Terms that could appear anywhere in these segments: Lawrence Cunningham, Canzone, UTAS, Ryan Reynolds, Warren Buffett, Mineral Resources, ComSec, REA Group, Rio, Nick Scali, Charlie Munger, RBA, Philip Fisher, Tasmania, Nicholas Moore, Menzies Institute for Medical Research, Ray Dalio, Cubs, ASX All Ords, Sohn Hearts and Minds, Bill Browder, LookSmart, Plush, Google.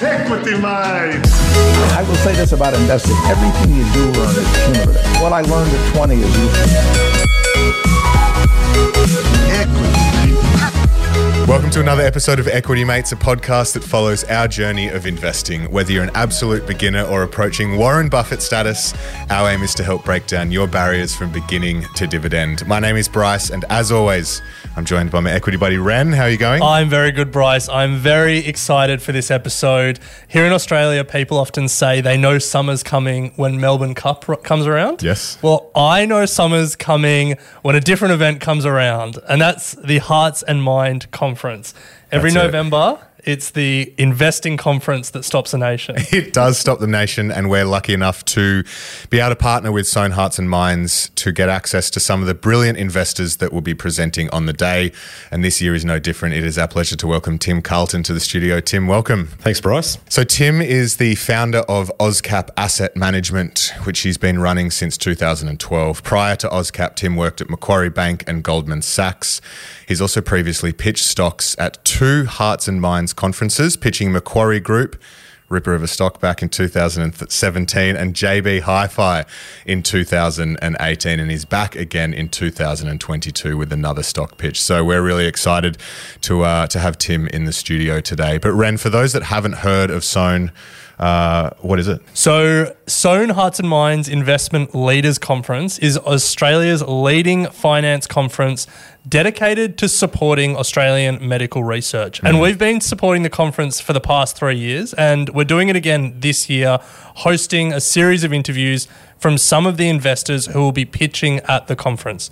Equity Mates. I will say this about investing. Everything you do learn is cumulative. What I learned at 20 is useful. Welcome to another episode of Equity Mates, a podcast that follows our journey of investing. Whether you're an absolute beginner or approaching Warren Buffett status, our aim is to help break down your barriers from beginning to dividend. My name is Bryce, and as always, I'm joined by my equity buddy, Ren. How are you going? I'm very good, Bryce. I'm very excited for this episode. Here in Australia, people often say they know summer's coming when Melbourne Cup comes around. Yes. Well, I know summer's coming when a different event comes around, and that's the Hearts and Minds Conference. Every November... It's the investing conference that stops a nation. It does stop the nation, and we're lucky enough to be able to partner with Sohn Hearts and Minds to get access to some of the brilliant investors that will be presenting on the day. And this year is no different. It is our pleasure to welcome Tim Carlton to the studio. Tim, welcome. Thanks, Bryce. So Tim is the founder of Auscap Asset Management, which he's been running since 2012. Prior to Auscap, Tim worked at Macquarie Bank and Goldman Sachs. He's also previously pitched stocks at two Hearts and Minds conferences, pitching Macquarie Group, ripper of a stock back in 2017, and JB Hi-Fi in 2018, and he's back again in 2022 with another stock pitch. So we're really excited to have Tim in the studio today. But Ren, for those that haven't heard of Sohn, what is it? So Sohn Hearts and Minds Investment Leaders Conference is Australia's leading finance conference dedicated to supporting Australian medical research. And we've been supporting the conference for the past 3 years, and we're doing it again this year, hosting a series of interviews from some of the investors who will be pitching at the conference,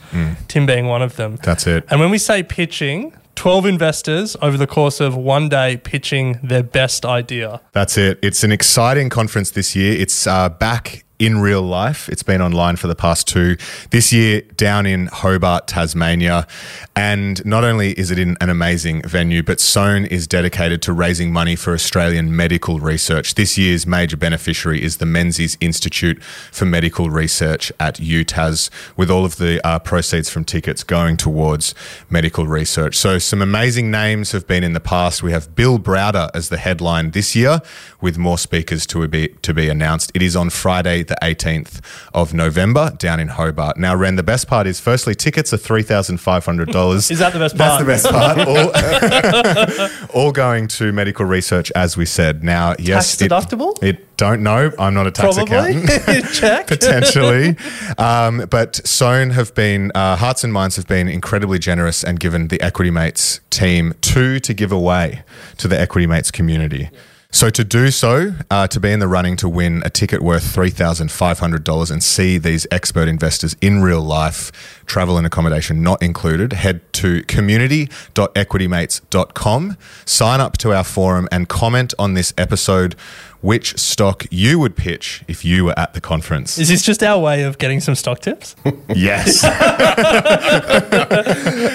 Tim being one of them. That's it. And when we say pitching, 12 investors over the course of 1 day pitching their best idea. That's it. It's an exciting conference this year. It's back in real life. It's been online for the past two. This year, down in Hobart, Tasmania. And not only is it in an amazing venue, but Sohn is dedicated to raising money for Australian medical research. This year's major beneficiary is the Menzies Institute for Medical Research at UTAS, with all of the proceeds from tickets going towards medical research. So some amazing names have been in the past. We have Bill Browder as the headline this year, with more speakers to be announced. It is on Friday, the 18th of November, down in Hobart. Now, Ren, the best part is, firstly, tickets are $3,500. Is that the best part? That's the best part. All going to medical research, as we said. Now, yes, tax deductible? Don't know. I'm not a tax accountant. Check. Potentially. But Sohn have been, Hearts and Minds have been incredibly generous and given the Equity Mates team two to give away to the Equity Mates community. Yeah. So to do so, to be in the running to win a ticket worth $3,500 and see these expert investors in real life, travel and accommodation not included, head to community.equitymates.com, sign up to our forum and comment on this episode which stock you would pitch if you were at the conference. Is this just our way of getting some stock tips? Yes.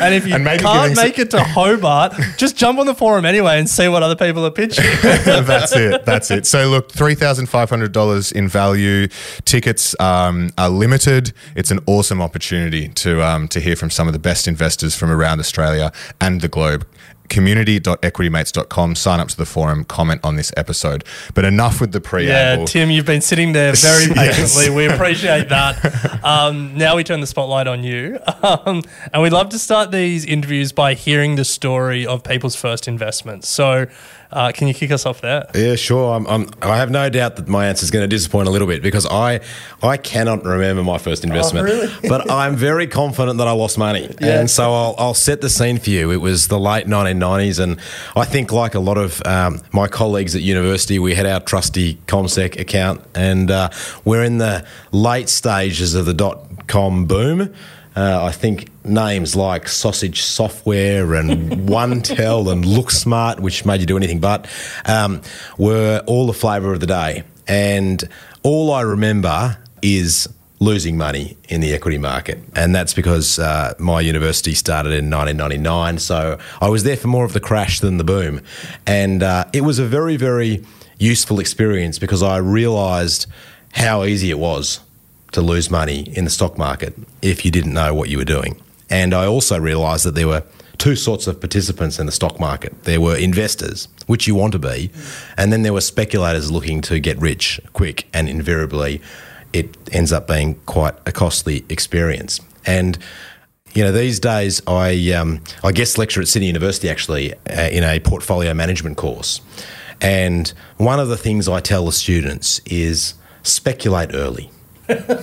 And if you can't make it to Hobart, just jump on the forum anyway and see what other people are pitching. That's it. So look, $3,500 in value. Tickets are limited. It's an awesome opportunity to hear from some of the best investors from around Australia and the globe. community.equitymates.com. Sign up to the forum, comment on this episode. But enough with the preamble. Yeah, Tim, you've been sitting there very patiently. We appreciate that. Now we turn the spotlight on you. And we'd love to start these interviews by hearing the story of people's first investments. So can you kick us off there? Yeah, sure. I have no doubt that my answer is going to disappoint a little bit because I cannot remember my first investment. Oh, really? But I'm very confident that I lost money. Yeah. And so I'll set the scene for you. It was the late 1990s, and I think like a lot of my colleagues at university, we had our trusty ComSec account, and we're in the late stages of the dot-com boom. I think names like Sausage Software and OneTel and LookSmart, which made you do anything but, were all the flavour of the day. And all I remember is losing money in the equity market. And that's because my university started in 1999. So I was there for more of the crash than the boom. And it was a very, very useful experience because I realised how easy it was to lose money in the stock market if you didn't know what you were doing. And I also realised that there were two sorts of participants in the stock market. There were investors, which you want to be, and then there were speculators looking to get rich quick, and invariably it ends up being quite a costly experience. And you know, these days I guest lecture at Sydney University actually in a portfolio management course. And one of the things I tell the students is speculate early.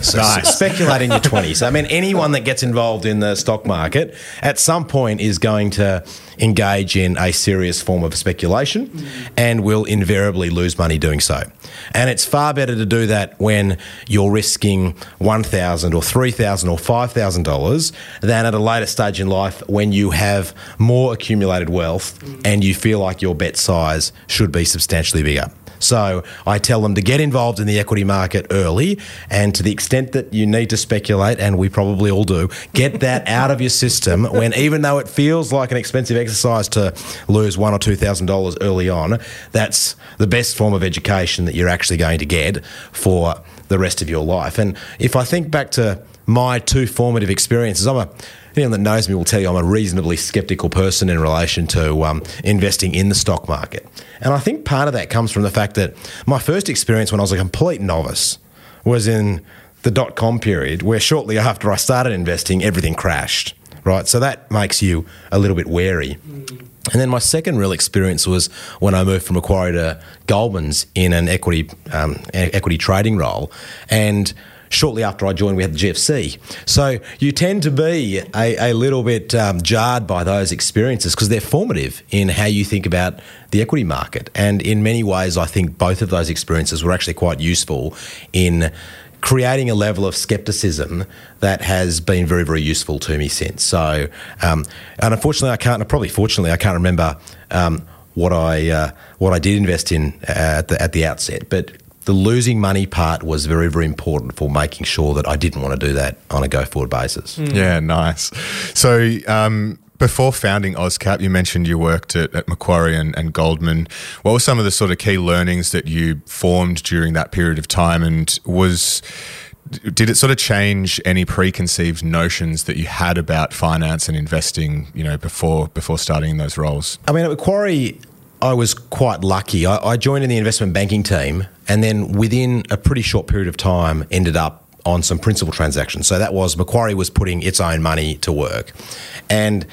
So nice. Speculate in your 20s. I mean, anyone that gets involved in the stock market at some point is going to engage in a serious form of speculation and will invariably lose money doing so. And it's far better to do that when you're risking $1,000 or $3,000 or $5,000 than at a later stage in life when you have more accumulated wealth and you feel like your bet size should be substantially bigger. So I tell them to get involved in the equity market early, and to the extent that you need to speculate, and we probably all do, get that out of your system when, even though it feels like an expensive exercise to lose $1,000 or $2,000 early on, that's the best form of education that you're actually going to get for the rest of your life. And if I think back to my two formative experiences, anyone that knows me will tell you I'm a reasonably sceptical person in relation to investing in the stock market. And I think part of that comes from the fact that my first experience when I was a complete novice was in the dot-com period, where shortly after I started investing, everything crashed, right? So that makes you a little bit wary. And then my second real experience was when I moved from Macquarie to Goldman's in an equity trading role. And shortly after I joined, we had the GFC. So you tend to be a little bit jarred by those experiences because they're formative in how you think about the equity market. And in many ways, I think both of those experiences were actually quite useful in creating a level of scepticism that has been very, very useful to me since. So, and unfortunately, I can't remember what I did invest in at the outset, but the losing money part was very, very important for making sure that I didn't want to do that on a go-forward basis. Yeah, nice. So before founding Auscap, you mentioned you worked at Macquarie and Goldman. What were some of the sort of key learnings that you formed during that period of time, and did it sort of change any preconceived notions that you had about finance and investing, you know, before starting in those roles? I mean, at Macquarie, I was quite lucky. I joined in the investment banking team, and then within a pretty short period of time ended up on some principal transactions. So that was, Macquarie was putting its own money to work. And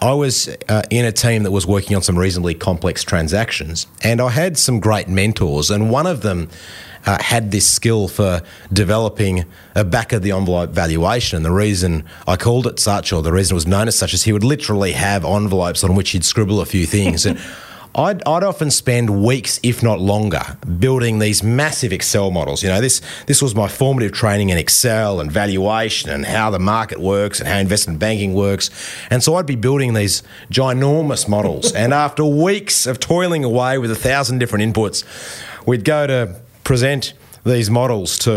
I was in a team that was working on some reasonably complex transactions. And I had some great mentors, and one of them had this skill for developing a back-of-the-envelope valuation. And the reason I called it such, or the reason it was known as such, is he would literally have envelopes on which he'd scribble a few things. And I'd often spend weeks, if not longer, building these massive Excel models. You know, this was my formative training in Excel and valuation and how the market works and how investment banking works. And so I'd be building these ginormous models. And after weeks of toiling away with 1,000 different inputs, we'd go to present these models to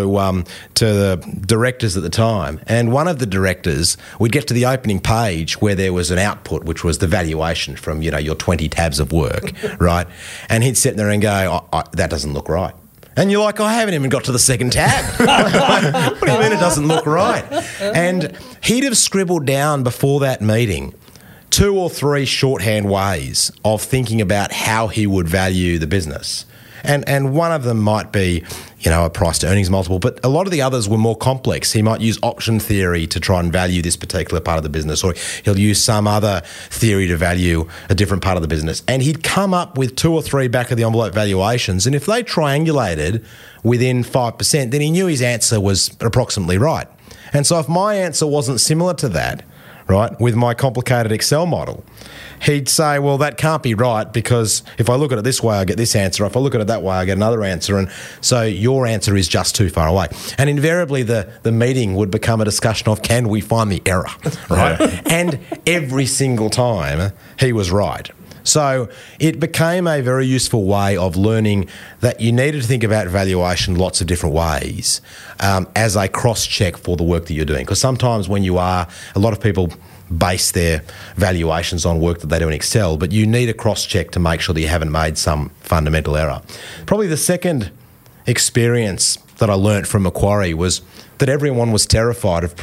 the directors at the time. And one of the directors would get to the opening page where there was an output, which was the valuation from, you know, your 20 tabs of work, right? And he'd sit there and go, that doesn't look right. And you're like, I haven't even got to the second tab. What do you mean it doesn't look right? And he'd have scribbled down before that meeting two or three shorthand ways of thinking about how he would value the business. And one of them might be, you know, a price to earnings multiple, but a lot of the others were more complex. He might use option theory to try and value this particular part of the business, or he'll use some other theory to value a different part of the business. And he'd come up with two or three back-of-the-envelope valuations, and if they triangulated within 5%, then he knew his answer was approximately right. And so if my answer wasn't similar to that, right, with my complicated Excel model, he'd say, well, that can't be right because if I look at it this way, I get this answer. If I look at it that way, I get another answer. And so your answer is just too far away. And invariably, the meeting would become a discussion of, can we find the error, right? And every single time, he was right. So it became a very useful way of learning that you needed to think about valuation lots of different ways as a cross-check for the work that you're doing. Because sometimes when you are, a lot of people base their valuations on work that they do in Excel, but you need a cross-check to make sure that you haven't made some fundamental error. Probably the second experience that I learnt from Macquarie was that everyone was terrified of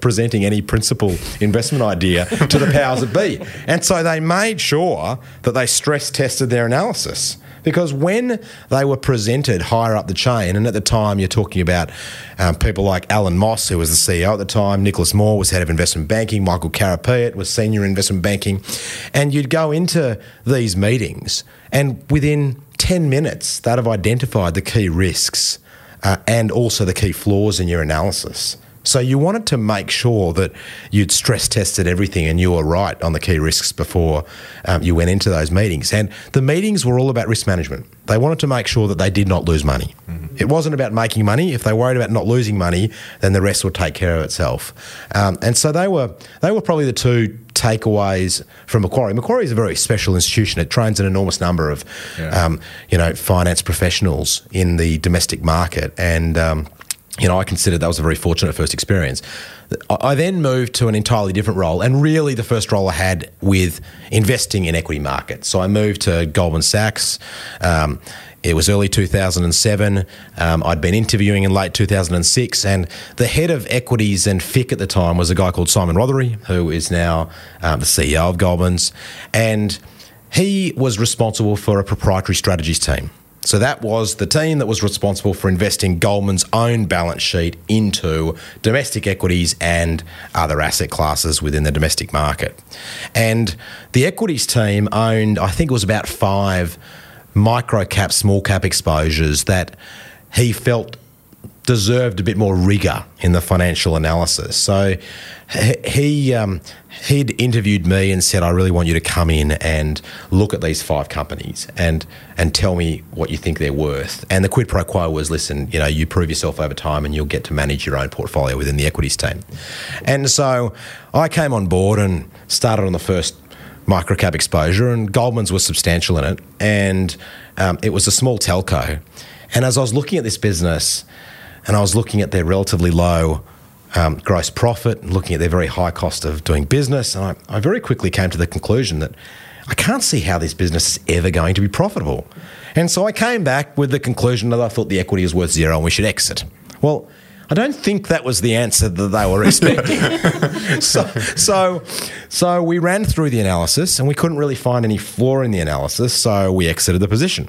presenting any principal investment idea to the powers that be. And so they made sure that they stress-tested their analysis, because when they were presented higher up the chain, and at the time you're talking about people like Alan Moss, who was the CEO at the time, Nicholas Moore was head of investment banking, Michael Carapiet was senior investment banking, and you'd go into these meetings and within 10 minutes they'd have identified the key risks and also the key flaws in your analysis. So you wanted to make sure that you'd stress-tested everything and you were right on the key risks before you went into those meetings. And the meetings were all about risk management. They wanted to make sure that they did not lose money. Mm-hmm. It wasn't about making money. If they worried about not losing money, then the rest would take care of itself. And so they were probably the two takeaways from Macquarie. Macquarie is a very special institution. It trains an enormous number of, finance professionals in the domestic market. And I considered that was a very fortunate first experience. I then moved to an entirely different role, and really the first role I had with investing in equity markets. So I moved to Goldman Sachs. It was early 2007. I'd been interviewing in late 2006, and the head of equities and FIC at the time was a guy called Simon Rothery, who is now the CEO of Goldman's, and he was responsible for a proprietary strategies team. So that was the team that was responsible for investing Goldman's own balance sheet into domestic equities and other asset classes within the domestic market. And the equities team owned, I think it was about 5 micro-cap, small-cap exposures that he felt deserved a bit more rigour in the financial analysis. So he'd interviewed me and said, I really want you to come in and look at these 5 companies and tell me what you think they're worth. And the quid pro quo was, listen, you prove yourself over time and you'll get to manage your own portfolio within the equities team. And so I came on board and started on the first microcap exposure, and Goldman's was substantial in it, and it was a small telco. And as I was looking at this business, and I was looking at their relatively low gross profit, and looking at their very high cost of doing business, and I very quickly came to the conclusion that I can't see how this business is ever going to be profitable. And so I came back with the conclusion that I thought the equity was worth zero and we should exit. Well, I don't think that was the answer that they were expecting. So we ran through the analysis and we couldn't really find any flaw in the analysis, so we exited the position.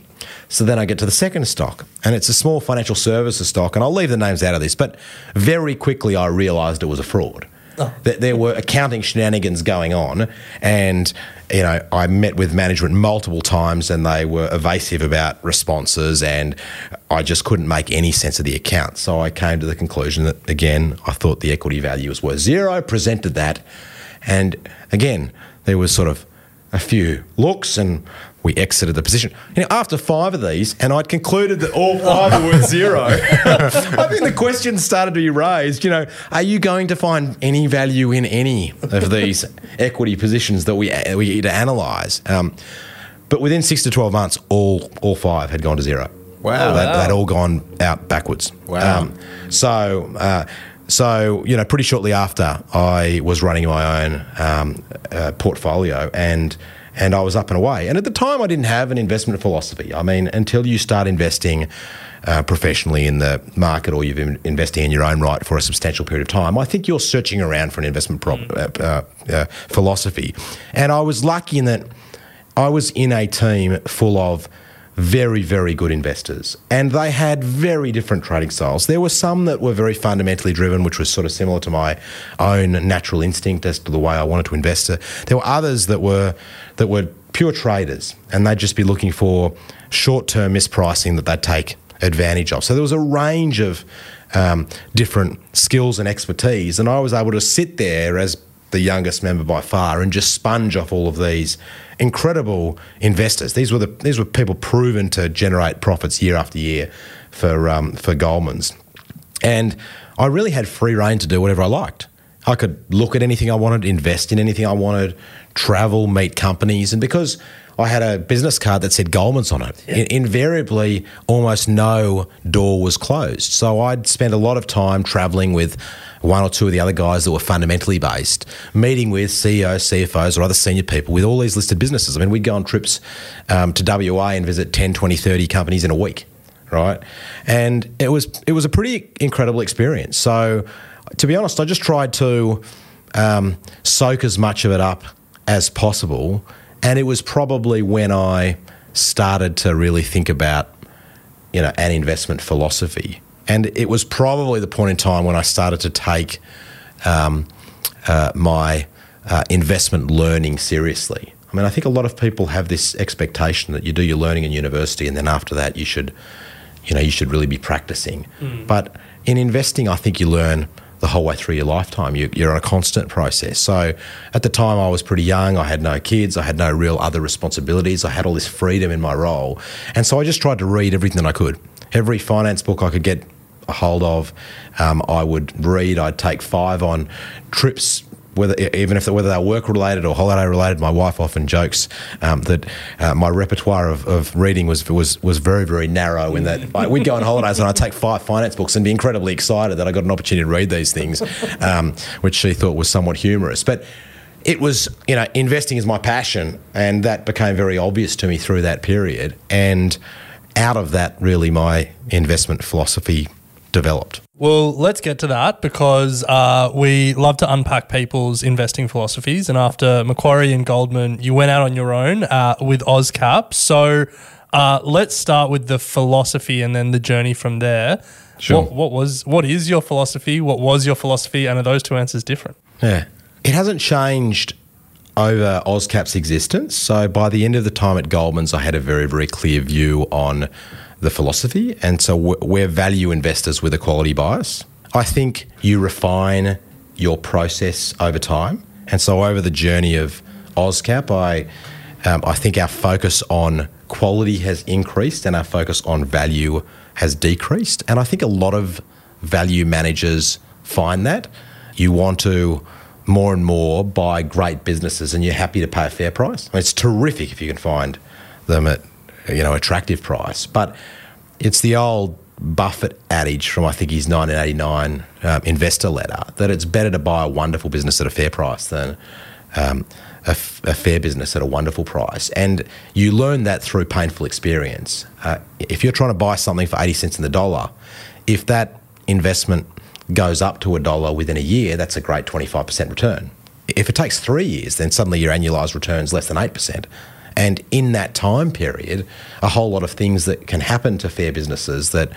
So then I get to the second stock, and it's a small financial services stock, and I'll leave the names out of this, but very quickly I realised it was a fraud. That there were accounting shenanigans going on, and I met with management multiple times and they were evasive about responses, and I just couldn't make any sense of the account. So I came to the conclusion that, again, I thought the equity value was worth zero, presented that, and again there was sort of a few looks and we exited the position. After 5 of these, and I'd concluded that all 5 were zero, I think the question started to be raised, are you going to find any value in any of these equity positions that we need to analyse? But within 6 to 12 months, all 5 had gone to zero. Wow. They'd all gone out backwards. Wow. So, pretty shortly after, I was running my own portfolio, and and I was up and away. And at the time, I didn't have an investment philosophy. I mean, until you start investing professionally in the market, or you've been investing in your own right for a substantial period of time, I think you're searching around for an investment philosophy. And I was lucky in that I was in a team full of very, very good investors, and they had very different trading styles. There were some that were very fundamentally driven, which was sort of similar to my own natural instinct as to the way I wanted to invest. There were others that were pure traders, and they'd just be looking for short-term mispricing that they'd take advantage of. So there was a range of different skills and expertise, and I was able to sit there as the youngest member by far and just sponge off all of these incredible investors. These were people proven to generate profits year after year for Goldman's, and I really had free rein to do whatever I liked. I could look at anything I wanted, invest in anything I wanted, travel, meet companies, and because I had a business card that said Goldman's on it, invariably almost no door was closed. So I'd spend a lot of time travelling with one or two of the other guys that were fundamentally based, meeting with CEOs, CFOs or other senior people with all these listed businesses. I mean, we'd go on trips to WA and visit 10, 20, 30 companies in a week, right? And it was a pretty incredible experience. So to be honest, I just tried to soak as much of it up as possible. And it was probably when I started to really think about, an investment philosophy. And it was probably the point in time when I started to take my investment learning seriously. I mean, I think a lot of people have this expectation that you do your learning in university, and then after that you should really be practicing. Mm. But in investing, I think you learn the whole way through your lifetime. You're on a constant process. So at the time I was pretty young, I had no kids, I had no real other responsibilities, I had all this freedom in my role. And so I just tried to read everything that I could. Every finance book I could get a hold of, I would read. I'd take 5 on trips, whether they're work-related or holiday-related. My wife often jokes that my repertoire of reading was very, very narrow, in that we'd go on holidays and I'd take 5 finance books and be incredibly excited that I got an opportunity to read these things, which she thought was somewhat humorous. But it was, investing is my passion, and that became very obvious to me through that period. And out of that, really, my investment philosophy developed. Well, let's get to that, because we love to unpack people's investing philosophies. And after Macquarie and Goldman, you went out on your own with Auscap. So let's start with the philosophy and then the journey from there. Sure. What is your philosophy? What was your philosophy? And are those two answers different? Yeah. It hasn't changed over Auscap's existence. So by the end of the time at Goldman's, I had a very, very clear view on the philosophy, and so we're value investors with a quality bias. I think you refine your process over time, and so over the journey of Auscap, I think our focus on quality has increased and our focus on value has decreased, and I think a lot of value managers find that. You want to more and more buy great businesses and you're happy to pay a fair price. I mean, it's terrific if you can find them at attractive price. But it's the old Buffett adage from, I think, his 1989 investor letter, that it's better to buy a wonderful business at a fair price than a fair business at a wonderful price. And you learn that through painful experience. If you're trying to buy something for 80 cents in the dollar, if that investment goes up to $1 within a year, that's a great 25% return. If it takes 3 years, then suddenly your annualized return's less than 8%. And in that time period, a whole lot of things that can happen to fair businesses that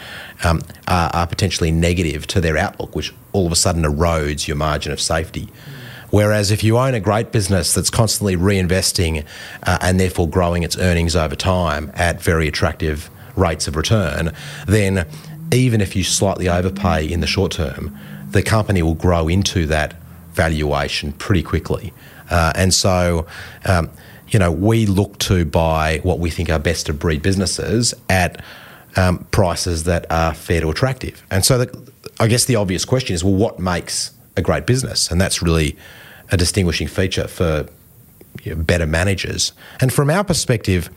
are potentially negative to their outlook, which all of a sudden erodes your margin of safety. Whereas if you own a great business that's constantly reinvesting and therefore growing its earnings over time at very attractive rates of return, then even if you slightly overpay in the short term, the company will grow into that valuation pretty quickly. We look to buy what we think are best of breed businesses at prices that are fair to attractive. And so I guess the obvious question is, well, what makes a great business? And that's really a distinguishing feature for better managers. And from our perspective,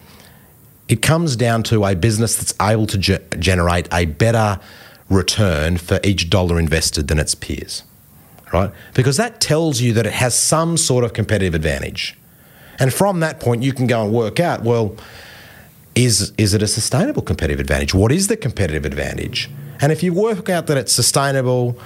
it comes down to a business that's able to generate a better return for each dollar invested than its peers, right? Because that tells you that it has some sort of competitive advantage. And from that point, you can go and work out, well, is it a sustainable competitive advantage? What is the competitive advantage? And if you work out that it's sustainable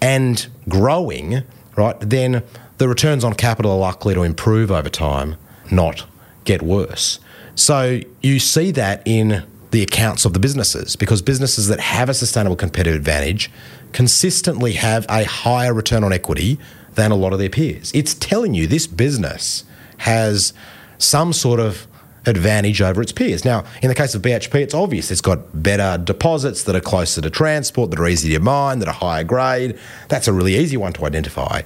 and growing, right, then the returns on capital are likely to improve over time, not get worse. So you see that in the accounts of the businesses, because businesses that have a sustainable competitive advantage consistently have a higher return on equity than a lot of their peers. It's telling you this business has some sort of advantage over its peers. Now, in the case of BHP, it's obvious. It's got better deposits that are closer to transport, that are easy to mine, that are higher grade. That's a really easy one to identify.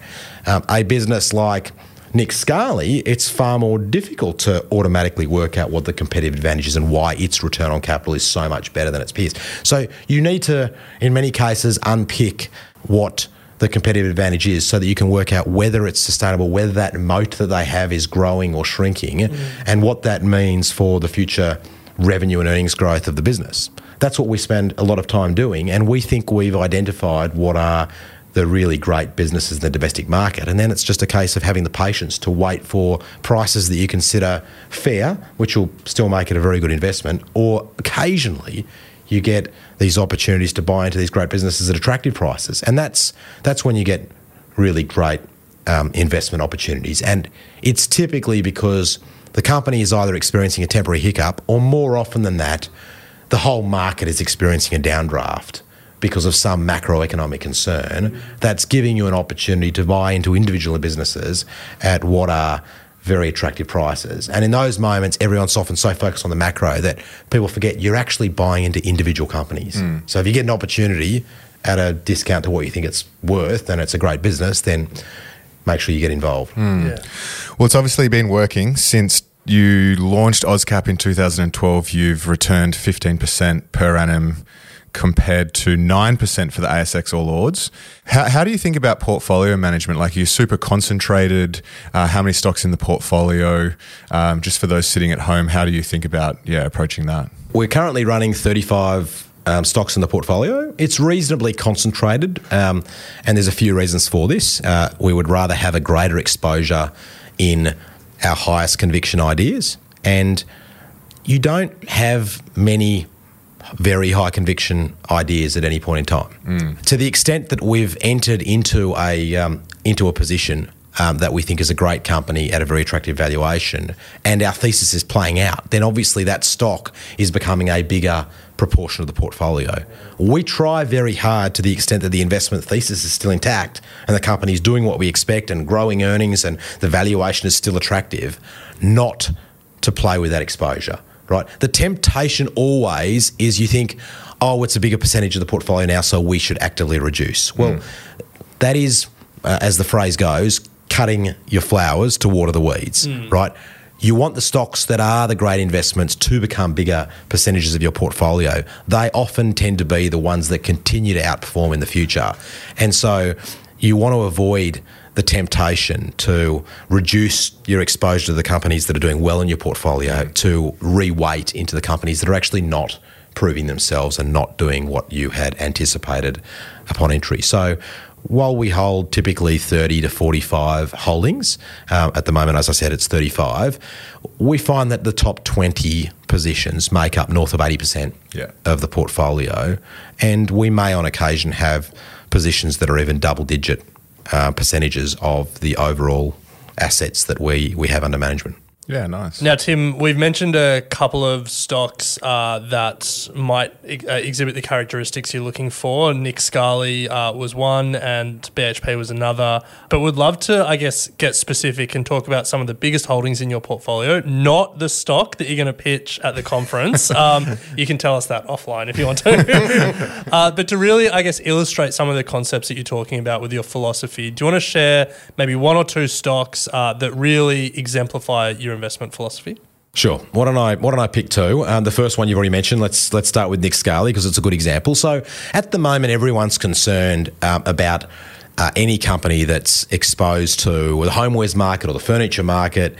A business like Nick Scali, it's far more difficult to automatically work out what the competitive advantage is and why its return on capital is so much better than its peers. So you need to, in many cases, unpick what the competitive advantage is so that you can work out whether it's sustainable, whether that moat that they have is growing or shrinking, and what that means for the future revenue and earnings growth of the business. That's what we spend a lot of time doing, and we think we've identified what are the really great businesses in the domestic market. And then it's just a case of having the patience to wait for prices that you consider fair, which will still make it a very good investment, or occasionally you get these opportunities to buy into these great businesses at attractive prices. And that's when you get really great investment opportunities. And it's typically because the company is either experiencing a temporary hiccup, or more often than that, the whole market is experiencing a downdraft because of some macroeconomic concern that's giving you an opportunity to buy into individual businesses at what are very attractive prices. And in those moments, everyone's often so focused on the macro that people forget you're actually buying into individual companies. So if you get an opportunity at a discount to what you think it's worth and it's a great business, then make sure you get involved. Well, it's obviously been working since you launched Auscap in 2012. You've returned 15% per annum compared to 9% for the ASX All Ords. How do you think about portfolio management? Like, you're super concentrated, how many stocks in the portfolio? Just for those sitting at home, how do you think about approaching that? We're currently running 35 stocks in the portfolio. It's reasonably concentrated, and there's a few reasons for this. We would rather have a greater exposure in our highest conviction ideas, and you don't have many very high conviction ideas at any point in time. To the extent that we've entered into a position that we think is a great company at a very attractive valuation, and our thesis is playing out, then obviously that stock is becoming a bigger proportion of the portfolio. We try very hard, to the extent that the investment thesis is still intact and the company is doing what we expect and growing earnings and the valuation is still attractive, not to play with that exposure. Right. The temptation always is you think, oh, it's a bigger percentage of the portfolio now, so we should actively reduce. Well, that is, as the phrase goes, cutting your flowers to water the weeds, right? You want the stocks that are the great investments to become bigger percentages of your portfolio. They often tend to be the ones that continue to outperform in the future. And so you want to avoid the temptation to reduce your exposure to the companies that are doing well in your portfolio to reweight into the companies that are actually not proving themselves and not doing what you had anticipated upon entry. So while we hold typically 30 to 45 holdings, at the moment, as I said, it's 35, we find that the top 20 positions make up north of 80% of the portfolio, and we may on occasion have positions that are even double-digit percentages of the overall assets that we have under management. Yeah, nice. Now, Tim, we've mentioned a couple of stocks that might exhibit the characteristics you're looking for. Nick Scali was one and BHP was another. But we'd love to, I guess, get specific and talk about some of the biggest holdings in your portfolio, not the stock that you're going to pitch at the conference. You can tell us that offline if you want to. But to really, I guess, illustrate some of the concepts that you're talking about with your philosophy, do you want to share maybe one or two stocks that really exemplify your investment philosophy? Sure. Why don't I pick two? The first one you've already mentioned. Let's start with Nick Scali because it's a good example. So at the moment, everyone's concerned about any company that's exposed to the homewares market or the furniture market,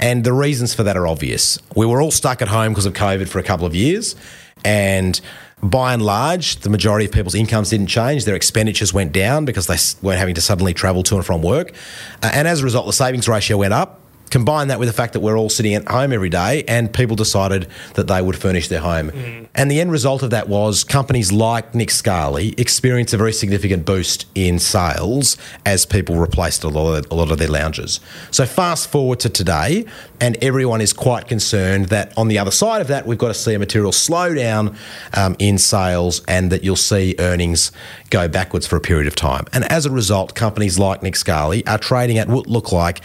and the reasons for that are obvious. We were all stuck at home because of COVID for a couple of years, and by and large, the majority of people's incomes didn't change. Their expenditures went down because they weren't having to suddenly travel to and from work, and as a result, the savings ratio went up. Combine that with the fact that we're all sitting at home every day and people decided that they would furnish their home. Mm. And the end result of that was companies like Nick Scali experienced a very significant boost in sales as people replaced a lot of their lounges. So fast forward to today, and everyone is quite concerned that on the other side of that, we've got to see a material slowdown in sales, and that you'll see earnings go backwards for a period of time. And as a result, companies like Nick Scali are trading at what look like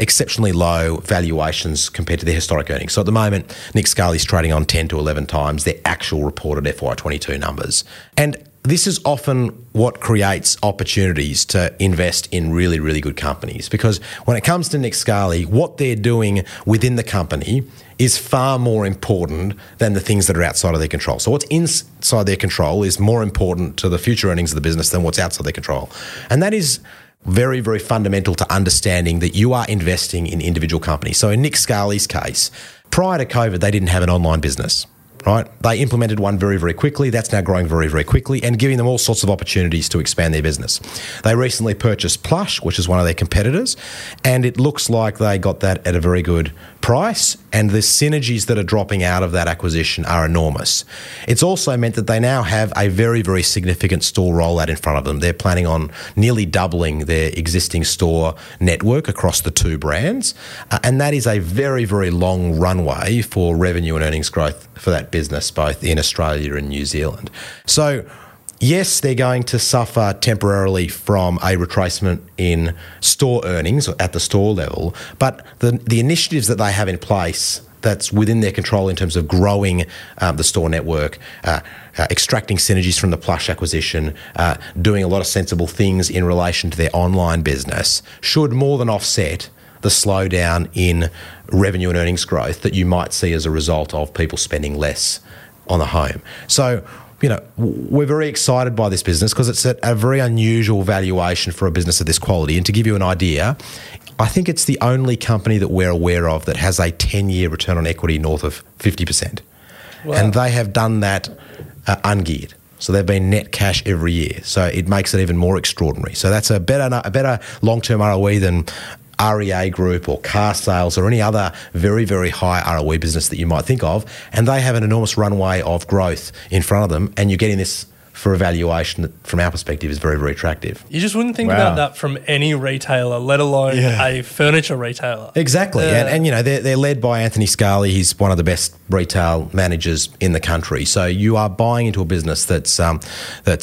exceptionally low valuations compared to their historic earnings. So at the moment, Nick Scali's trading on 10 to 11 times their actual reported FY22 numbers. And this is often what creates opportunities to invest in really, really good companies, because when it comes to Nick Scali, what they're doing within the company is far more important than the things that are outside of their control. So what's inside their control is more important to the future earnings of the business than what's outside their control. And that is very, very fundamental to understanding that you are investing in individual companies. So in Nick Scali's case, prior to COVID, they didn't have an online business, right? They implemented one very, very quickly. That's now growing very, very quickly and giving them all sorts of opportunities to expand their business. They recently purchased Plush, which is one of their competitors, and it looks like they got that at a very good price, and the synergies that are dropping out of that acquisition are enormous. It's also meant that they now have a very, very significant store rollout in front of them. They're planning on nearly doubling their existing store network across the two brands, and that is a very, very long runway for revenue and earnings growth for that business, both in Australia and New Zealand. So yes, they're going to suffer temporarily from a retracement in store earnings at the store level, but the initiatives that they have in place that's within their control in terms of growing the store network, extracting synergies from the Plush acquisition, doing a lot of sensible things in relation to their online business, should more than offset the slowdown in revenue and earnings growth that you might see as a result of people spending less on the home. So, you know, we're very excited by this business because it's at a very unusual valuation for a business of this quality. And to give you an idea, I think it's the only company that we're aware of that has a 10-year return on equity north of 50%. Wow. And they have done that ungeared. So they've been net cash every year. So it makes it even more extraordinary. So that's a better long-term ROE than REA Group or car sales or any other very, very high ROE business that you might think of, and they have an enormous runway of growth in front of them, and you're getting this for a valuation that, from our perspective, is very, very attractive. You just wouldn't think about that from any retailer, let alone a furniture retailer. Exactly. And you know, they're led by Anthony Scali. He's one of the best retail managers in the country. So you are buying into a business that's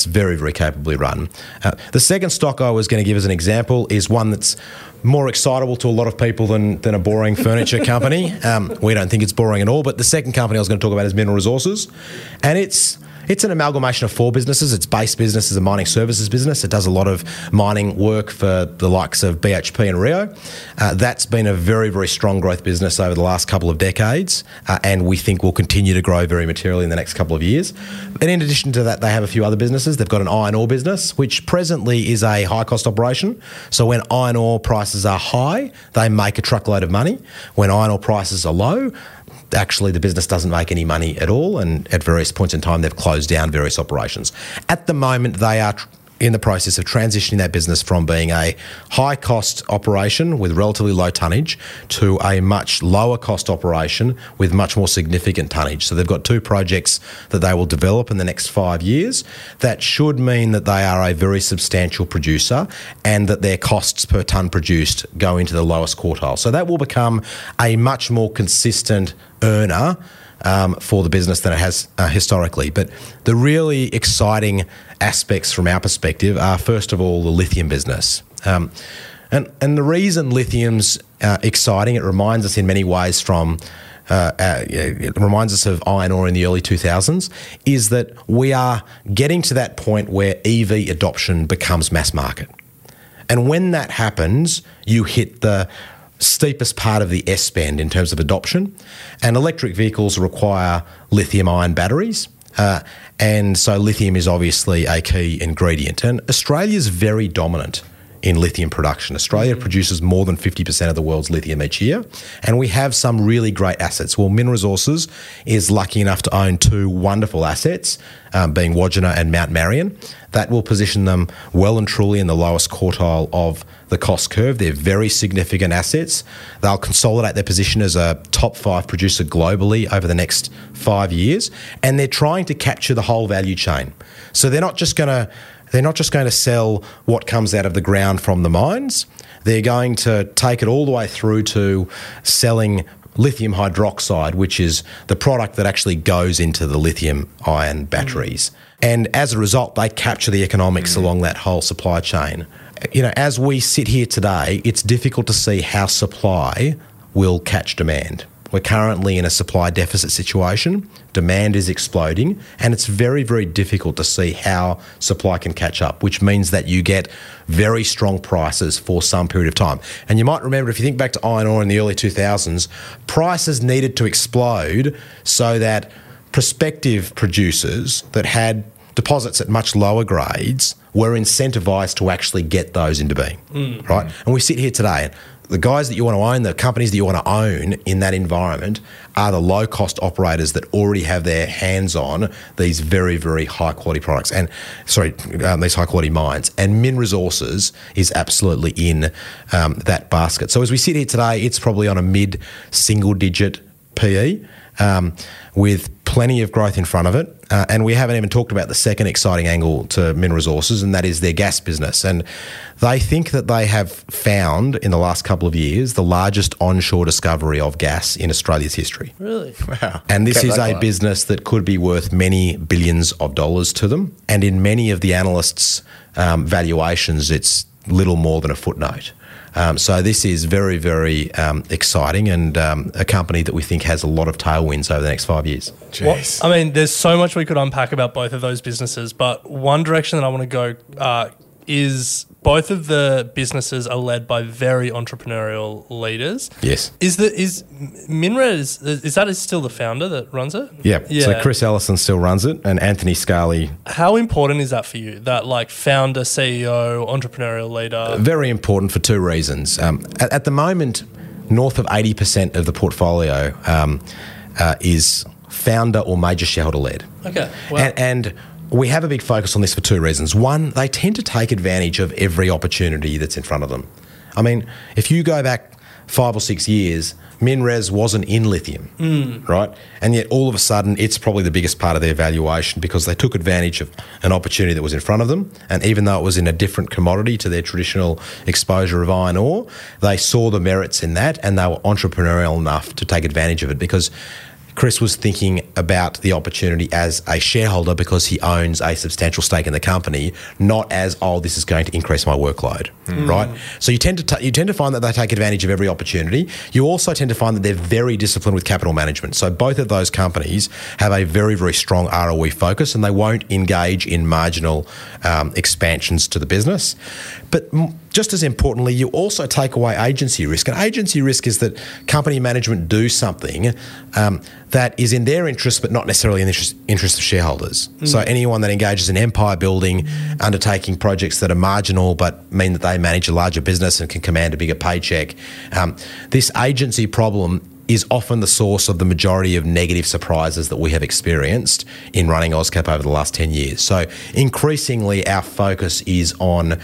very, very capably run. The second stock I was going to give as an example is one that's more excitable to a lot of people than a boring furniture company. We don't think it's boring at all, but the second company I was going to talk about is Mineral Resources, and it's an amalgamation of four businesses. Its base business is a mining services business. It does a lot of mining work for the likes of BHP and Rio. That's been a very, very strong growth business over the last couple of decades, and we think will continue to grow very materially in the next couple of years. And in addition to that, they have a few other businesses. They've got an iron ore business, which presently is a high-cost operation. So when iron ore prices are high, they make a truckload of money. When iron ore prices are low, actually, the business doesn't make any money at all, and at various points in time, they've closed down various operations. At the moment, they are in the process of transitioning that business from being a high-cost operation with relatively low tonnage to a much lower-cost operation with much more significant tonnage. So they've got two projects that they will develop in the next 5 years. That should mean that they are a very substantial producer and that their costs per tonne produced go into the lowest quartile. So that will become a much more consistent earner for the business than it has historically. But the really exciting aspects from our perspective are, first of all, the lithium business. And the reason lithium's exciting, it reminds us in many ways from it reminds us of iron ore in the early 2000s, is that we are getting to that point where EV adoption becomes mass market. And when that happens, you hit the steepest part of the S-band in terms of adoption, and electric vehicles require lithium-ion batteries, and so lithium is obviously a key ingredient. And Australia's very dominant in lithium production. Australia produces more than 50% of the world's lithium each year, and we have some really great assets. Well, Mineral Resources is lucky enough to own two wonderful assets, being Wodgina and Mount Marion. That will position them well and truly in the lowest quartile of the cost curve. They're very significant assets. They'll consolidate their position as a top five producer globally over the next 5 years, and they're trying to capture the whole value chain. So they're not just going to sell what comes out of the ground from the mines. They're going to take it all the way through to selling lithium hydroxide, which is the product that actually goes into the lithium ion batteries. And as a result, they capture the economics along that whole supply chain. You know, as we sit here today, it's difficult to see how supply will catch demand. We're currently in a supply deficit situation. Demand is exploding, and it's very, very difficult to see how supply can catch up, which means that you get very strong prices for some period of time. And you might remember, if you think back to iron ore in the early 2000s, prices needed to explode so that prospective producers that had deposits at much lower grades were incentivised to actually get those into being, right? And we sit here today. The guys that you want to own, the companies that you want to own in that environment are the low-cost operators that already have their hands on these very, very high-quality products and, these high-quality mines. And Min Resources is absolutely in that basket. So as we sit here today, it's probably on a mid-single-digit PE with plenty of growth in front of it. And we haven't even talked about the second exciting angle to Mineral Resources, and that is their gas business. And they think that they have found, in the last couple of years, the largest onshore discovery of gas in Australia's history. Really? Wow. And this is a business that could be worth many billions of dollars to them. And in many of the analysts' valuations, it's little more than a footnote. So this is very, very exciting, and a company that we think has a lot of tailwinds over the next 5 years. Jeez. Well, I mean, there's so much we could unpack about both of those businesses, but one direction that I want to go is both of the businesses are led by very entrepreneurial leaders. Yes. Is Minred, is that still the founder that runs it? Yeah. So Chris Ellison still runs it, and Anthony Scali. How important is that for you, that like founder, CEO, entrepreneurial leader? Very important for two reasons. At the moment, north of 80% of the portfolio is founder or major shareholder led. Okay. Wow. And we have a big focus on this for two reasons. One, they tend to take advantage of every opportunity that's in front of them. I mean, if you go back 5 or 6 years, MinRes wasn't in lithium, right? And yet all of a sudden it's probably the biggest part of their valuation because they took advantage of an opportunity that was in front of them. And even though it was in a different commodity to their traditional exposure of iron ore, they saw the merits in that and they were entrepreneurial enough to take advantage of it because Chris was thinking about the opportunity as a shareholder because he owns a substantial stake in the company, not as, oh, this is going to increase my workload, right? So you tend to find that they take advantage of every opportunity. You also tend to find that they're very disciplined with capital management. So both of those companies have a very, very strong ROE focus and they won't engage in marginal expansions to the business. But just as importantly, you also take away agency risk. And agency risk is that company management do something that is in their interest but not necessarily in the interest of shareholders. So anyone that engages in empire building, undertaking projects that are marginal but mean that they manage a larger business and can command a bigger paycheck, this agency problem is often the source of the majority of negative surprises that we have experienced in running Auscap over the last 10 years. So increasingly our focus is on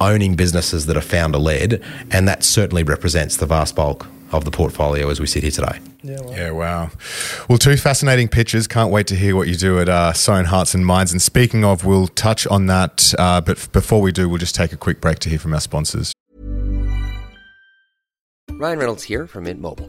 owning businesses that are founder-led, and that certainly represents the vast bulk of the portfolio as we sit here today. Yeah, wow. Well, two fascinating pitches. Can't wait to hear what you do at Sohn Hearts and Minds. And speaking of, we'll touch on that. But before we do, we'll just take a quick break to hear from our sponsors. Ryan Reynolds here from Mint Mobile.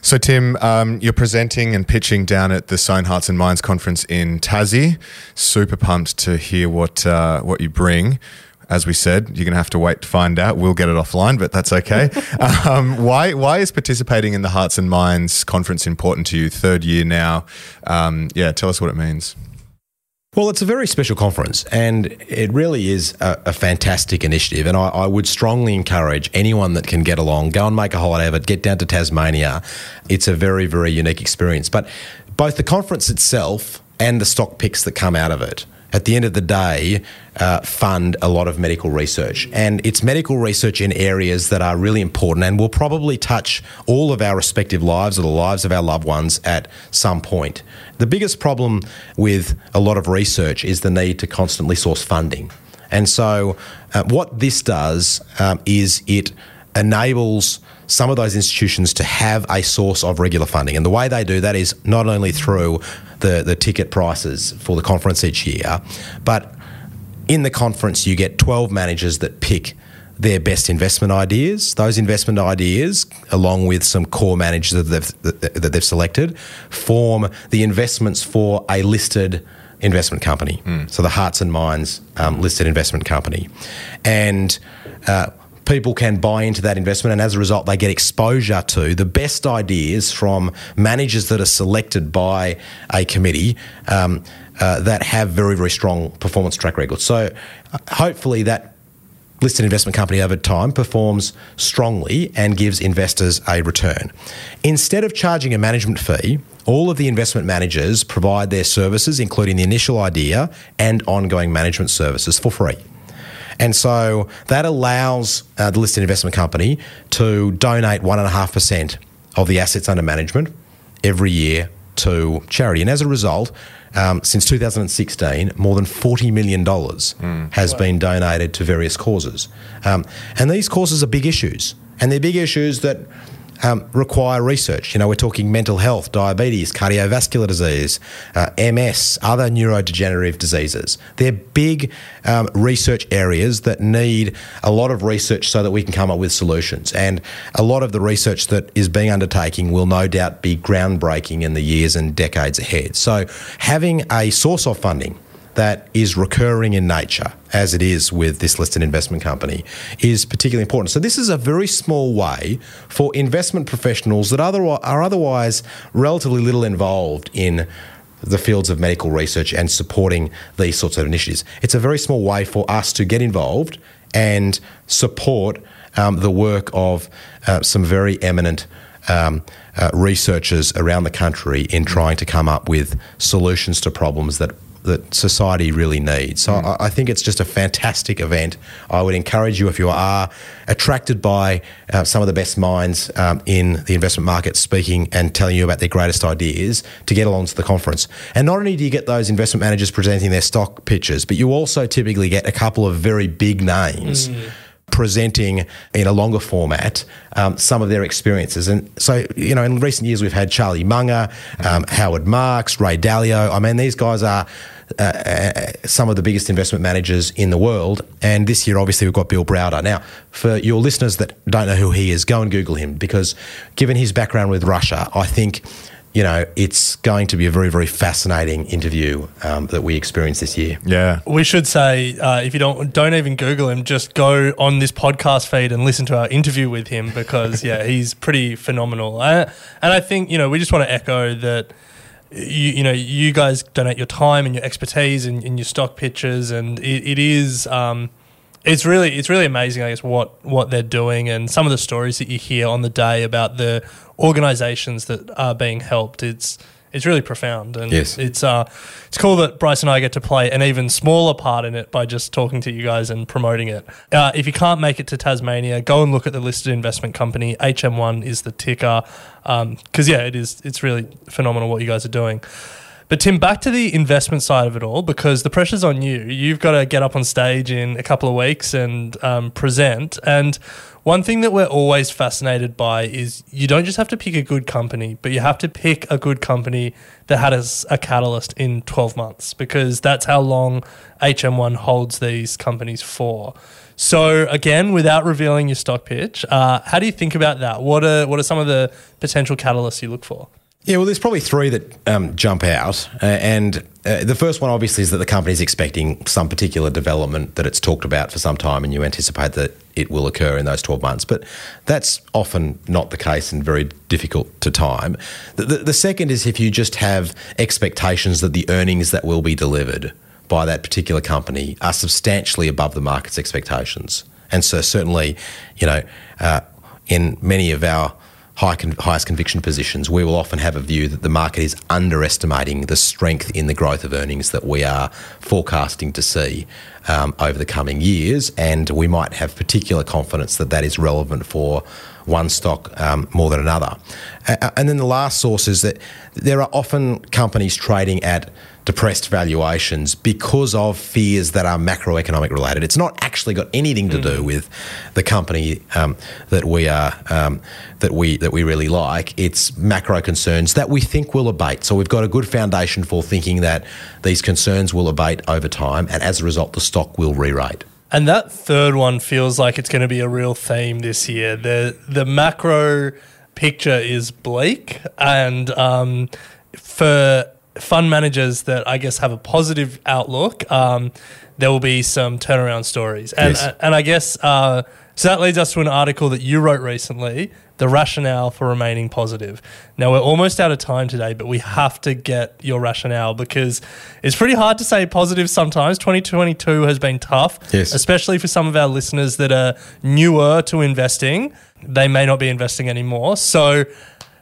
So, Tim, you're presenting and pitching down at the Sohn Hearts and Minds conference in Tassie. Super pumped to hear what you bring. As we said, you're going to have to wait to find out. We'll get it offline, but that's okay. Why is participating in the Hearts and Minds conference important to you? Third year now. Tell us what it means. Well, it's a very special conference and it really is a fantastic initiative, and I would strongly encourage anyone that can get along, go and make a holiday of it, get down to Tasmania. It's a very, very unique experience. But both the conference itself and the stock picks that come out of it, at the end of the day, fund a lot of medical research. And it's medical research in areas that are really important and will probably touch all of our respective lives or the lives of our loved ones at some point. The biggest problem with a lot of research is the need to constantly source funding. And so what this does is it enables some of those institutions to have a source of regular funding. And the way they do that is not only through the ticket prices for the conference each year, but in the conference you get 12 managers that pick their best investment ideas. Those investment ideas, along with some core managers that they've selected, form the investments for a listed investment company. Mm. So the Hearts and Minds listed investment company. And people can buy into that investment, and as a result they get exposure to the best ideas from managers that are selected by a committee that have very, very strong performance track records. So hopefully that listed investment company over time performs strongly and gives investors a return. Instead of charging a management fee, all of the investment managers provide their services, including the initial idea and ongoing management services, for free. And so that allows the listed investment company to donate 1.5% of the assets under management every year to charity. And as a result, since 2016, more than $40 million has been donated to various causes. And these causes are big issues. And they're big issues that require research. You know, we're talking mental health, diabetes, cardiovascular disease, MS, other neurodegenerative diseases. They're big research areas that need a lot of research so that we can come up with solutions. And a lot of the research that is being undertaken will no doubt be groundbreaking in the years and decades ahead. So having a source of funding that is recurring in nature, as it is with this listed investment company, is particularly important. So this is a very small way for investment professionals that are otherwise relatively little involved in the fields of medical research and supporting these sorts of initiatives. It's a very small way for us to get involved and support the work of some very eminent researchers around the country in trying to come up with solutions to problems that society really needs. So I think it's just a fantastic event. I would encourage you, if you are attracted by some of the best minds in the investment market speaking and telling you about their greatest ideas, to get along to the conference. And not only do you get those investment managers presenting their stock pitches, but you also typically get a couple of very big names presenting in a longer format some of their experiences. And so, you know, in recent years we've had Charlie Munger, Howard Marks, Ray Dalio. I mean, these guys are some of the biggest investment managers in the world. And this year, obviously, we've got Bill Browder. Now, for your listeners that don't know who he is, go and Google him, because given his background with Russia, I think, you know, it's going to be a very, very fascinating interview that we experience this year. Yeah. We should say, if you don't even Google him, just go on this podcast feed and listen to our interview with him, because, yeah, he's pretty phenomenal. And I think, you know, we just want to echo that, you guys donate your time and your expertise and your stock pitches, and it is It's really amazing, I guess, what they're doing, and some of the stories that you hear on the day about the organisations that are being helped. It's really profound, and yes, it's cool that Bryce and I get to play an even smaller part in it by just talking to you guys and promoting it. If you can't make it to Tasmania, go and look at the listed investment company. HM1 is the ticker, because it's really phenomenal what you guys are doing. But Tim, back to the investment side of it all, because the pressure's on you. You've got to get up on stage in a couple of weeks and present. And one thing that we're always fascinated by is you don't just have to pick a good company, but you have to pick a good company that had a catalyst in 12 months, because that's how long HM1 holds these companies for. So again, without revealing your stock pitch, how do you think about that? What are some of the potential catalysts you look for? Yeah, well, there's probably three that jump out. The first one, obviously, is that the company's expecting some particular development that it's talked about for some time, and you anticipate that it will occur in those 12 months. But that's often not the case and very difficult to time. The second is if you just have expectations that the earnings that will be delivered by that particular company are substantially above the market's expectations. And so certainly, in many of our highest conviction positions, we will often have a view that the market is underestimating the strength in the growth of earnings that we are forecasting to see over the coming years, and we might have particular confidence that that is relevant for one stock more than another. And then the last source is that there are often companies trading at depressed valuations because of fears that are macroeconomic related. It's not actually got anything to do with the company that we really like. It's macro concerns that we think will abate. So we've got a good foundation for thinking that these concerns will abate over time, and as a result, the stock will re-rate. And that third one feels like it's going to be a real theme this year. The macro picture is bleak, and for fund managers that I guess have a positive outlook, there will be some turnaround stories. And yes. And I guess, so that leads us to an article that you wrote recently, The Rationale for Remaining Positive. Now, we're almost out of time today, but we have to get your rationale because it's pretty hard to say positive sometimes. 2022 has been tough, yes, especially for some of our listeners that are newer to investing. They may not be investing anymore. So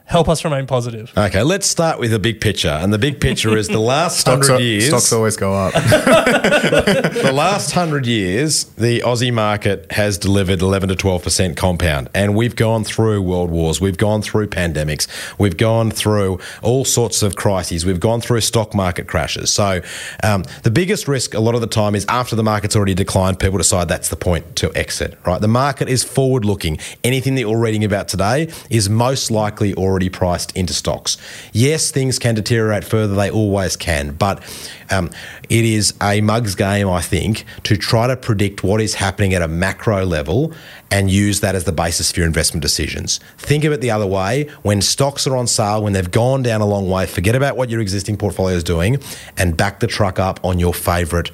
help us remain positive. Okay, let's start with the big picture. And the big picture is the last 100 years... Stocks always go up. The last 100 years, the Aussie market has delivered 11 to 12% compound. And we've gone through world wars. We've gone through pandemics. We've gone through all sorts of crises. We've gone through stock market crashes. So the biggest risk a lot of the time is after the market's already declined, people decide that's the point to exit, right? The market is forward-looking. Anything that you're reading about today is most likely already priced into stocks. Yes, things can deteriorate further, they always can, but it is a mug's game, I think, to try to predict what is happening at a macro level and use that as the basis for your investment decisions. Think of it the other way. When stocks are on sale, when they've gone down a long way, forget about what your existing portfolio is doing and back the truck up on your favourite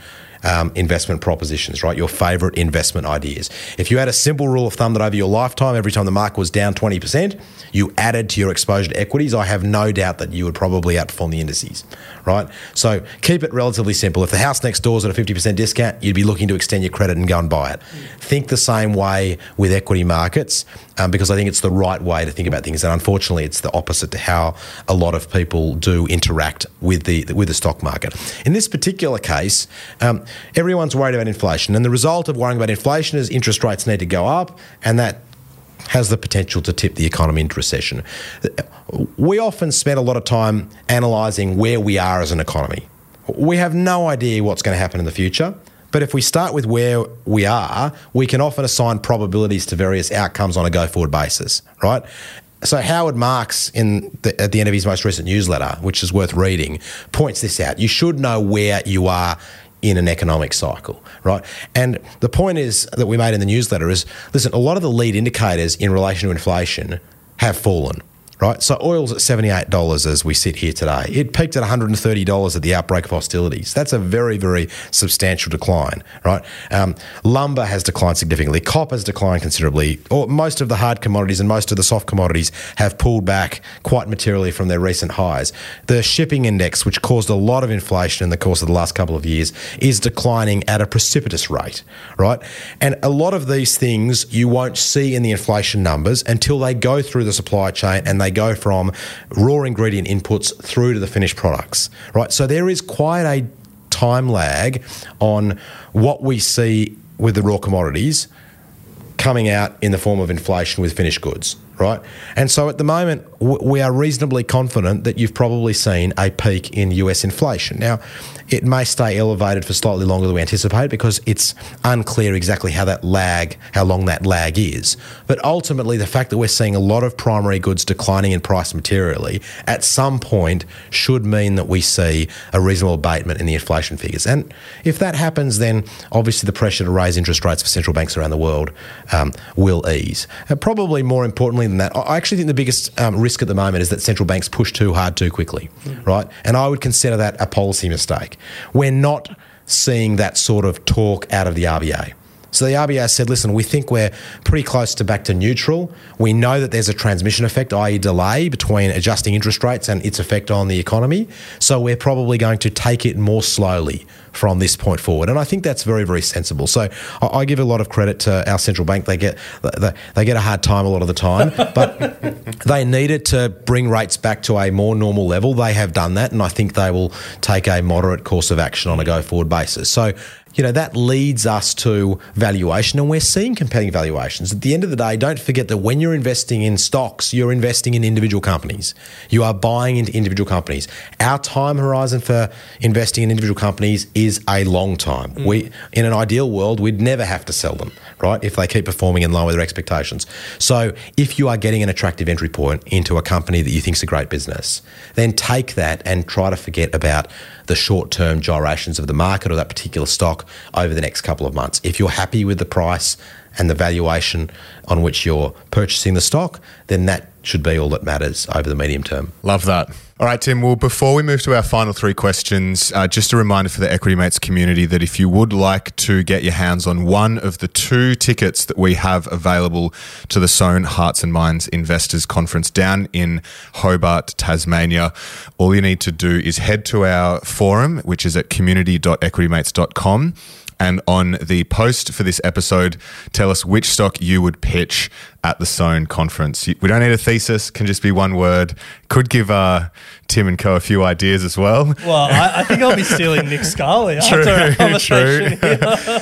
investment propositions, right? Your favourite investment ideas. If you had a simple rule of thumb that over your lifetime, every time the market was down 20%, you added to your exposure to equities, I have no doubt that you would probably outperform the indices, right? So keep it relatively simple. If the house next door is at a 50% discount, you'd be looking to extend your credit and go and buy it. Think the same way with equity markets because I think it's the right way to think about things. And unfortunately, it's the opposite to how a lot of people do interact with the stock market. In this particular case, everyone's worried about inflation, and the result of worrying about inflation is interest rates need to go up, and that has the potential to tip the economy into recession. We often spend a lot of time analysing where we are as an economy. We have no idea what's going to happen in the future, but if we start with where we are, we can often assign probabilities to various outcomes on a go-forward basis, right? So Howard Marks, at the end of his most recent newsletter, which is worth reading, points this out. You should know where you are in an economic cycle, right? And the point is that we made in the newsletter is, listen, a lot of the lead indicators in relation to inflation have fallen, right? So oil's at $78 as we sit here today. It peaked at $130 at the outbreak of hostilities. That's a very, very substantial decline, right? Lumber has declined significantly. Copper has declined considerably. Or most of the hard commodities and most of the soft commodities have pulled back quite materially from their recent highs. The shipping index, which caused a lot of inflation in the course of the last couple of years, is declining at a precipitous rate, right? And a lot of these things you won't see in the inflation numbers until they go through the supply chain and they go from raw ingredient inputs through to the finished products, right? So there is quite a time lag on what we see with the raw commodities coming out in the form of inflation with finished goods. right? And so at the moment, we are reasonably confident that you've probably seen a peak in US inflation. Now, it may stay elevated for slightly longer than we anticipate because it's unclear exactly how long that lag is. But ultimately, the fact that we're seeing a lot of primary goods declining in price materially at some point should mean that we see a reasonable abatement in the inflation figures. And if that happens, then obviously the pressure to raise interest rates for central banks around the world will ease. And probably more importantly than that, I actually think the biggest risk at the moment is that central banks push too hard too quickly, right? And I would consider that a policy mistake. We're not seeing that sort of talk out of the RBA. So the RBA said, listen, we think we're pretty close to back to neutral. We know that there's a transmission effect, i.e. delay between adjusting interest rates and its effect on the economy. So we're probably going to take it more slowly from this point forward. And I think that's very, very sensible. So I give a lot of credit to our central bank. They get a hard time a lot of the time, but they needed to bring rates back to a more normal level. They have done that, and I think they will take a moderate course of action on a go-forward basis. So, you know, that leads us to valuation, and we're seeing compelling valuations. At the end of the day, don't forget that when you're investing in stocks, you're investing in individual companies. You are buying into individual companies. Our time horizon for investing in individual companies is a long time. We, in an ideal world, we'd never have to sell them, right, if they keep performing in line with their expectations. So if you are getting an attractive entry point into a company that you think is a great business, then take that and try to forget about the short-term gyrations of the market or that particular stock over the next couple of months. If you're happy with the price and the valuation on which you're purchasing the stock, then that should be all that matters over the medium term. Love that. All right, Tim. Well, before we move to our final three questions, just a reminder for the Equity Mates community that if you would like to get your hands on one of the two tickets that we have available to the Sohn Hearts and Minds Investors Conference down in Hobart, Tasmania, all you need to do is head to our forum, which is at community.equitymates.com. And on the post for this episode, tell us which stock you would pitch at the Sohn conference. We don't need a thesis, can just be one word. Could give Tim and co a few ideas as well. Well, I think I'll be stealing Nick Scali after our conversation. True.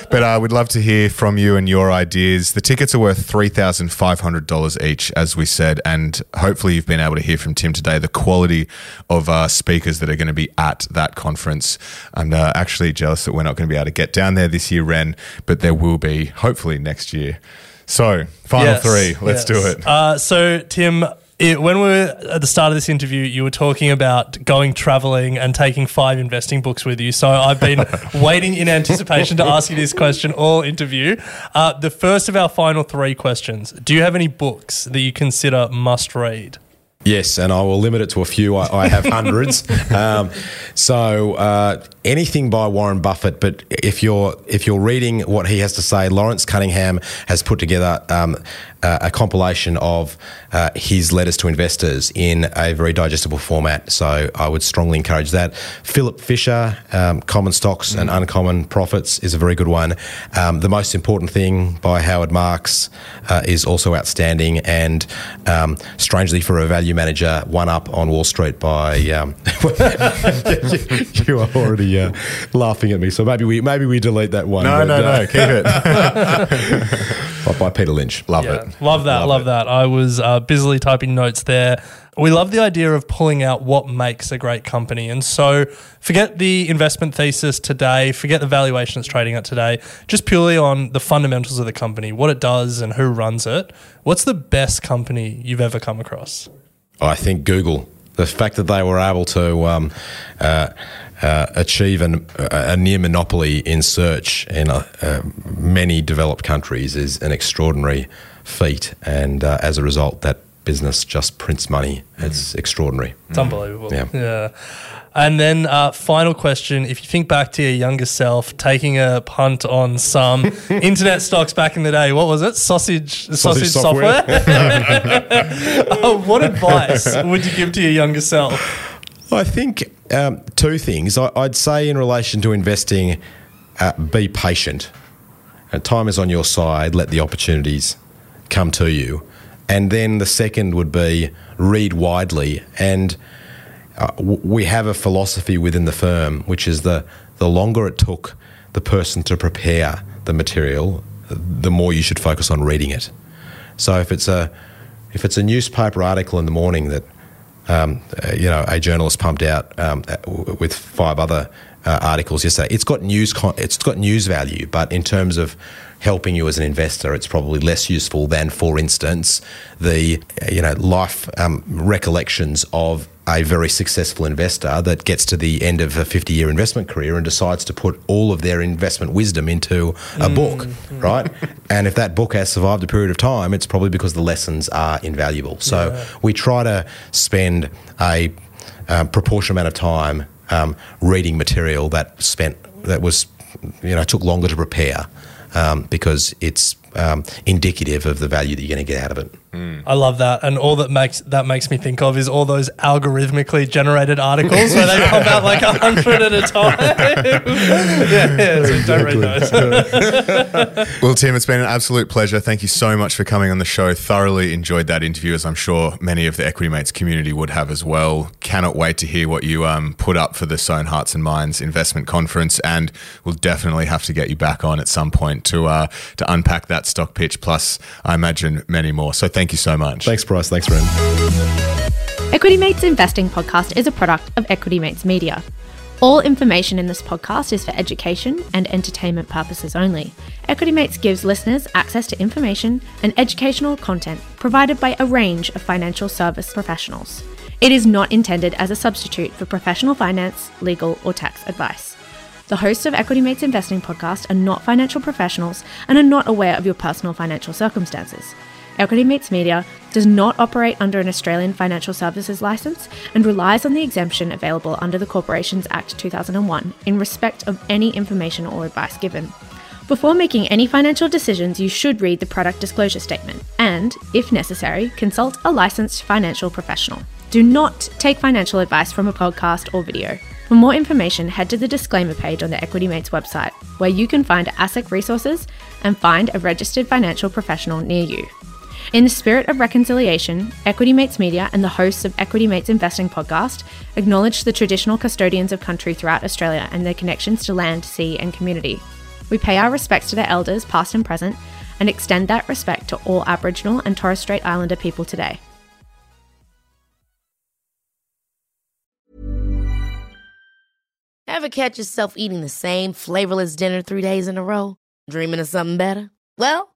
But we'd love to hear from you and your ideas. The tickets are worth $3,500 each, as we said, and hopefully you've been able to hear from Tim today the quality of speakers that are going to be at that conference. I'm actually jealous that we're not going to be able to get down there this year, Ren, but there will be, hopefully next year. So, final three. Let's do it. So, Tim, when we were at the start of this interview, you were talking about going travelling and taking 5 investing books with you. So, I've been waiting in anticipation to ask you this question all interview. The first of our final three questions, do you have any books that you consider must read? Yes, and I will limit it to a few. I have hundreds. Anything by Warren Buffett, but if you're reading what he has to say, Lawrence Cunningham has put together a compilation of his letters to investors in a very digestible format. So I would strongly encourage that. Philip Fisher, Common Stocks and Uncommon Profits is a very good one. The Most Important Thing by Howard Marks is also outstanding, and strangely for a value manager, One Up on Wall Street by you are already laughing at me, so maybe we delete that one. No, keep it. By Peter Lynch. Love it. Love that. I was busily typing notes there. We love the idea of pulling out what makes a great company. And so forget the investment thesis today, forget the valuation it's trading at today, just purely on the fundamentals of the company, what it does and who runs it. What's the best company you've ever come across? I think Google. The fact that they were able to achieve a near monopoly in search in many developed countries is an extraordinary feat. And as a result, that business just prints money. It's extraordinary. It's unbelievable. Yeah. And then final question, if you think back to your younger self, taking a punt on some internet stocks back in the day, what was it? Sausage Software? What advice would you give to your younger self? I think two things. I'd say in relation to investing, be patient. Time is on your side. Let the opportunities come to you. And then the second would be read widely. And we have a philosophy within the firm, which is the longer it took the person to prepare the material, the more you should focus on reading it. So if it's a if it's a newspaper article in the morning that a journalist pumped out with five other articles yesterday, it's got news value, but in terms of helping you as an investor, it's probably less useful than, for instance, the life recollections of a very successful investor that gets to the end of a 50-year investment career and decides to put all of their investment wisdom into a book, right? And if that book has survived a period of time, it's probably because the lessons are invaluable. So we try to spend a proportionate amount of time reading material that took longer to prepare because it's indicative of the value that you're going to get out of it. I love that, and all that makes me think of is all those algorithmically generated articles where they pop out like 100 at a time. So don't read those. Well, Tim, it's been an absolute pleasure. Thank you so much for coming on the show. Thoroughly enjoyed that interview, as I'm sure many of the Equity Mates community would have as well. Cannot wait to hear what you put up for the Sohn Hearts and Minds Investment Conference, and we'll definitely have to get you back on at some point to unpack that stock pitch, plus I imagine many more. So thank you so much. Thanks, Bryce. Thanks, Ren. Equity Mates Investing Podcast is a product of Equity Mates Media. All information in this podcast is for education and entertainment purposes only. Equity Mates gives listeners access to information and educational content provided by a range of financial service professionals. It is not intended as a substitute for professional finance, legal, or tax advice. The hosts of Equity Mates Investing Podcast are not financial professionals and are not aware of your personal financial circumstances. Equity Mates Media does not operate under an Australian Financial Services Licence and relies on the exemption available under the Corporations Act 2001 in respect of any information or advice given. Before making any financial decisions, you should read the product disclosure statement and, if necessary, consult a licensed financial professional. Do not take financial advice from a podcast or video. For more information, head to the disclaimer page on the Equity Mates website, where you can find ASIC resources and find a registered financial professional near you. In the spirit of reconciliation, Equity Mates Media and the hosts of Equity Mates Investing Podcast acknowledge the traditional custodians of country throughout Australia and their connections to land, sea, and community. We pay our respects to their elders, past and present, and extend that respect to all Aboriginal and Torres Strait Islander people today. Ever catch yourself eating the same flavorless dinner 3 days in a row? Dreaming of something better? Well,